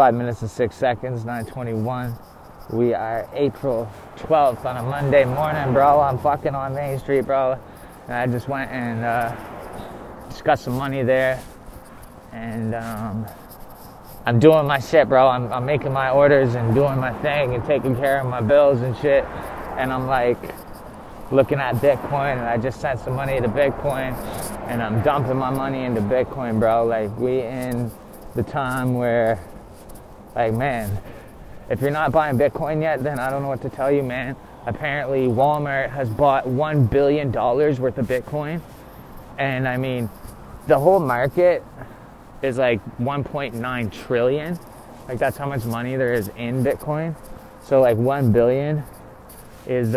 5 minutes and 6 seconds, 9:21. We are April 12th on a Monday morning, bro. I'm fucking on Main Street, bro. And I just went and just got some money there. And I'm doing my shit, bro. I'm making my orders and doing my thing and taking care of my bills and shit. And I'm like looking at Bitcoin, and I just sent some money to Bitcoin, and I'm dumping my money into Bitcoin, bro. Like, we in the time where, like, man, if you're not buying Bitcoin yet, then I don't know what to tell you, man. Apparently Walmart has bought $1 billion worth of Bitcoin. And I mean, the whole market is like 1.9 trillion. Like, that's how much money there is in Bitcoin. So like 1 billion is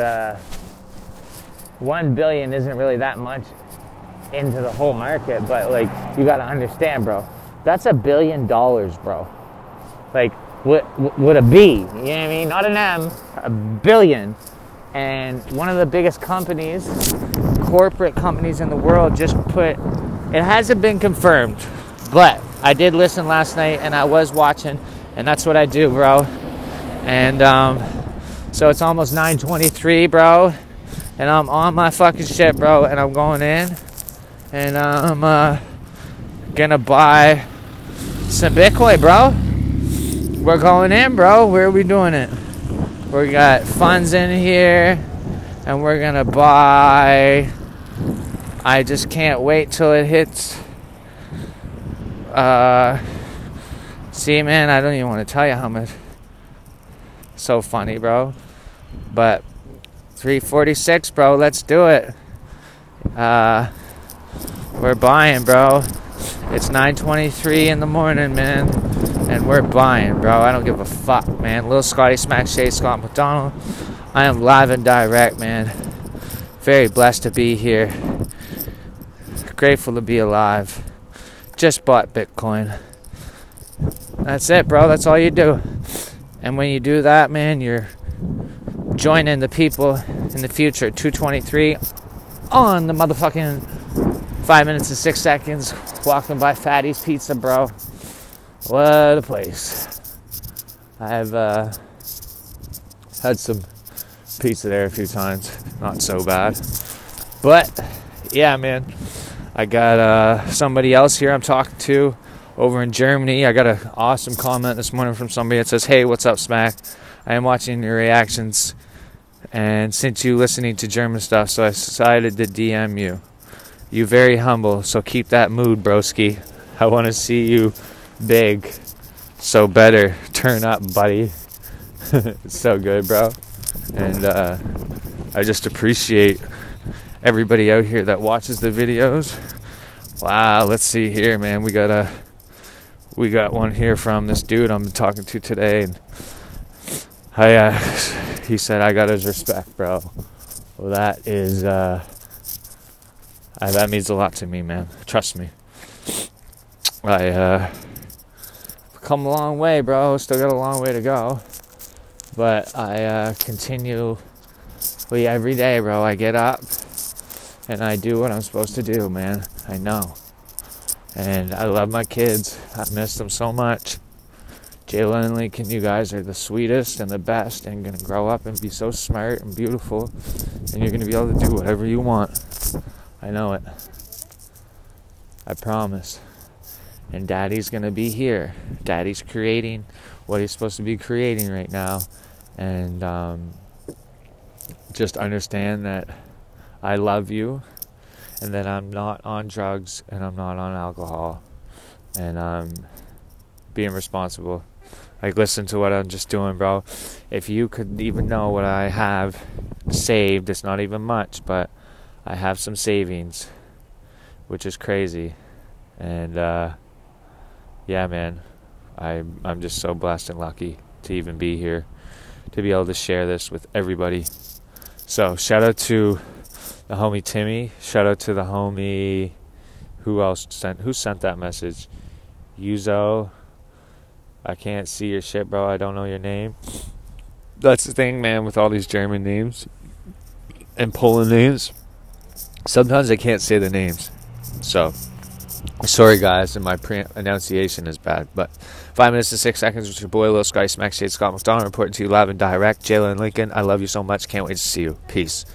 1 billion isn't really that much into the whole market, but like, you got to understand, bro. That's $1 billion, bro. Like, what would a B, you know what I mean? Not an M, $1 billion. And one of the biggest companies, corporate companies in the world, just put, it hasn't been confirmed, but I did listen last night, and I was watching, and that's what I do, bro. And so it's almost 9:23, bro, and I'm on my fucking shit, bro, and I'm going in, and I'm gonna buy some Bitcoin, bro. We're going in, bro. Where are we doing it? We got funds in here, and we're gonna buy. I just can't wait till it hits. See, man, I don't even want to tell you how much. So funny, bro. But 346, bro, let's do it. We're buying, bro. It's 9:23 in the morning, man, and we're buying, bro. I don't give a fuck, man. Lil Scottie Smackshade, Scott McDonald. I am live and direct, man. Very blessed to be here. Grateful to be alive. Just bought Bitcoin. That's it, bro. That's all you do. And when you do that, man, you're joining the people in the future. 2:23 on the motherfucking 5 minutes and 6 seconds. Walking by Fatty's Pizza, bro. What a place. I've had some pizza there a few times. Not so bad. But, yeah, man. I got somebody else here I'm talking to over in Germany. I got an awesome comment this morning from somebody that says, "Hey, what's up, Smack? I am watching your reactions, and since you listening to German stuff, so I decided to DM you. You very humble, so keep that mood, broski. I want to see you big, so better turn up, buddy." It's so good, bro. And I just appreciate everybody out here that watches the videos. Wow, let's see here, man. We got one here from this dude I'm talking to today, and he said, "I got his respect, bro." Well, that is that means a lot to me, man. Trust me. I come a long way, bro. Still got a long way to go, but I continue. Every day, bro, I get up and I do what I'm supposed to do, man. I know. And I love my kids. I miss them so much. Jalen and Lincoln, you guys are the sweetest and the best, and going to grow up and be so smart and beautiful. And you're going to be able to do whatever you want. I know it. I promise. And Daddy's going to be here. Daddy's creating what he's supposed to be creating right now. And just understand that I love you, and that I'm not on drugs, and I'm not on alcohol, and I'm being responsible. Like, listen to what I'm just doing, bro. If you could even know what I have saved, it's not even much, but I have some savings, which is crazy. And yeah, man, I'm just so blessed and lucky to even be here, to be able to share this with everybody. So shout out to the homie Timmy. Shout out to the homie, who sent that message? Yuzo. I can't see your shit, bro. I don't know your name. That's the thing, man, with all these German names and Poland names. Sometimes I can't say the names. So Sorry, guys, and my pronunciation is bad. But 5 minutes and 6 seconds with your boy, Lil Skye Smackshade, Scott McDonald, reporting to you live and direct. Jalen and Lincoln, I love you so much. Can't wait to see you. Peace.